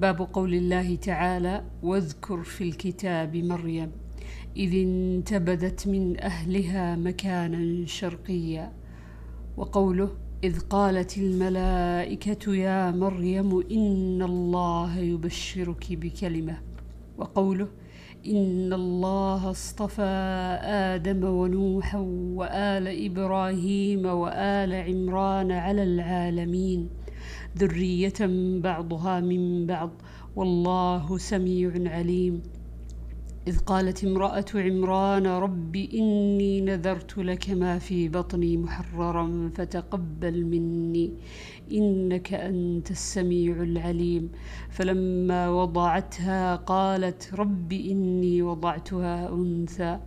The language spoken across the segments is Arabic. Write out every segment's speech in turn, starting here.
باب قول الله تعالى: واذكر في الكتاب مريم إذ انتبذت من أهلها مكانا شرقيا، وقوله: إذ قالت الملائكة يا مريم إن الله يبشرك بكلمة، وقوله: إن الله اصطفى آدم ونوحا وآل إبراهيم وآل عمران على العالمين ذرية بعضها من بعض والله سميع عليم. إذ قالت امرأة عمران: رب إني نذرت لك ما في بطني محررا فتقبل مني إنك أنت السميع العليم. فلما وضعتها قالت: رب إني وضعتها أنثى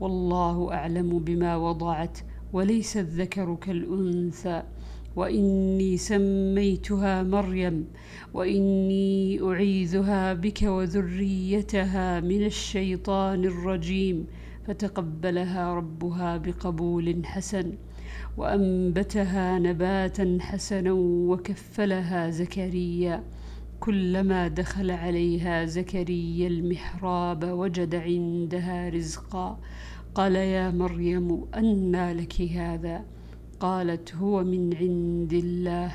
والله أعلم بما وضعت وليس الذكر كالأنثى وإني سميتها مريم وإني أعيذها بك وذريتها من الشيطان الرجيم. فتقبلها ربها بقبول حسن وأنبتها نباتا حسنا وكفلها زكريا، كلما دخل عليها زكريا المحراب وجد عندها رزقا، قال: يا مريم أنى لك هذا؟ قالت: هو من عند الله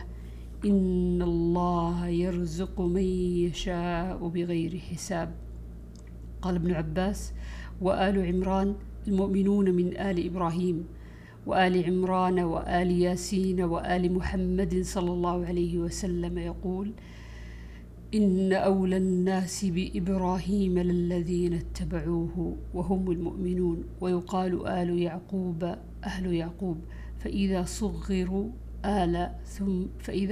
إن الله يرزق من يشاء بغير حساب. قال ابن عباس: وآل عمران المؤمنون من آل إبراهيم وآل عمران وآل ياسين وآل محمد صلى الله عليه وسلم، يقول: إن أولى الناس بإبراهيم للذين اتبعوه وهم المؤمنون، ويقال آل يعقوب أهل يعقوب، فإذا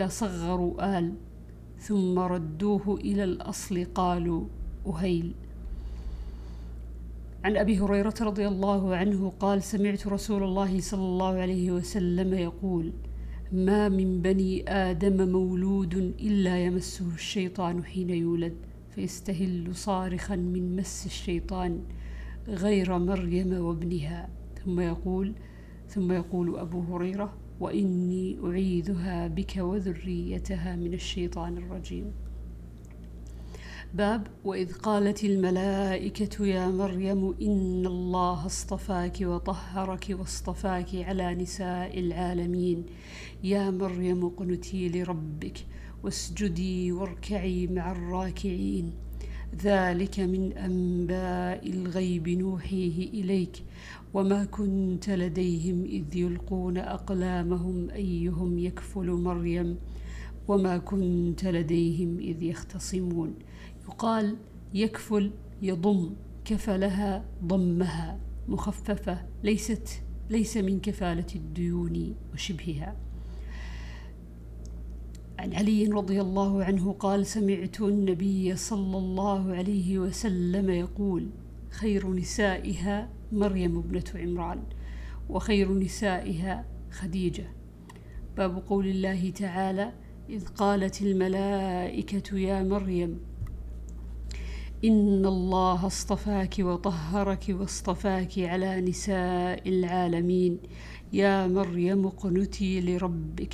صغروا آل ثم ردوه إلى الأصل قالوا أهيل. عن أبي هريرة رضي الله عنه قال: سمعت رسول الله صلى الله عليه وسلم يقول: ما من بني آدم مولود إلا يمسه الشيطان حين يولد فيستهل صارخا من مس الشيطان غير مريم وابنها. ثم يقول أبو هريرة: وإني أعيذها بك وذريتها من الشيطان الرجيم. باب وإذ قالت الملائكة يا مريم إن الله اصطفاك وطهرك واصطفاك على نساء العالمين، يا مريم اقنتي لربك واسجدي واركعي مع الراكعين، ذلك من أنباء الغيب نوحيه إليك وما كنت لديهم إذ يلقون أقلامهم أيهم يكفل مريم وما كنت لديهم إذ يختصمون. يقال يكفل يضم، كفلها ضمها، مخففة ليس من كفالة الديون وشبهها. عن علي رضي الله عنه قال: سمعت النبي صلى الله عليه وسلم يقول: خير نسائها مريم ابنة عمران وخير نسائها خديجة. باب قول الله تعالى: إذ قالت الملائكة يا مريم إن الله اصطفاك وطهرك واصطفاك على نساء العالمين، يا مريم اقنتي لربك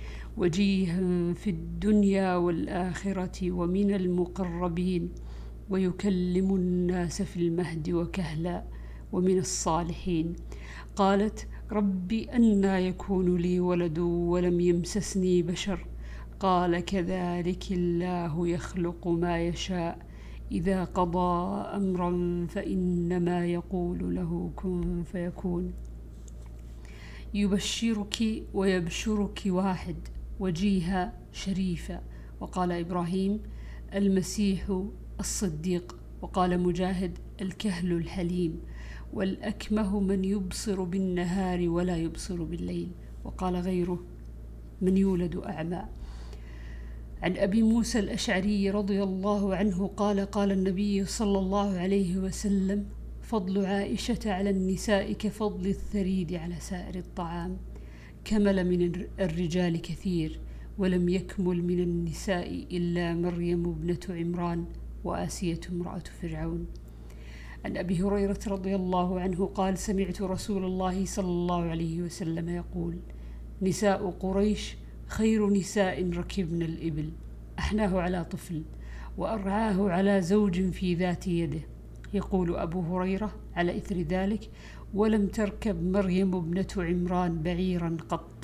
وجيها في الدنيا والآخرة ومن المقربين ويكلم الناس في المهد وكهلا ومن الصالحين. قالت: ربي أنى يكون لي ولد ولم يمسسني بشر؟ قال: كذلك الله يخلق ما يشاء إذا قضى أمرا فإنما يقول له كن فيكون. يبشرك ويبشرك واحد، وجيهة شريفة. وقال إبراهيم: المسيح الصديق. وقال مجاهد: الكهل الحليم. والأكمه من يبصر بالنهار ولا يبصر بالليل. وقال غيره: من يولد أعمى. عن أبي موسى الأشعري رضي الله عنه قال: قال النبي صلى الله عليه وسلم: فضل عائشة على النساء كفضل الثريد على سائر الطعام، كمل من الرجال كثير، ولم يكمل من النساء إلا مريم ابنة عمران وآسية امرأة فرعون. عن أبي هريرة رضي الله عنه قال: سمعت رسول الله صلى الله عليه وسلم يقول: نساء قريش خير نساء ركبن الإبل، أحناه على طفل وأرعاه على زوج في ذات يده. يقول أبو هريرة على إثر ذلك: ولم تركب مريم ابنة عمران بعيرا قط.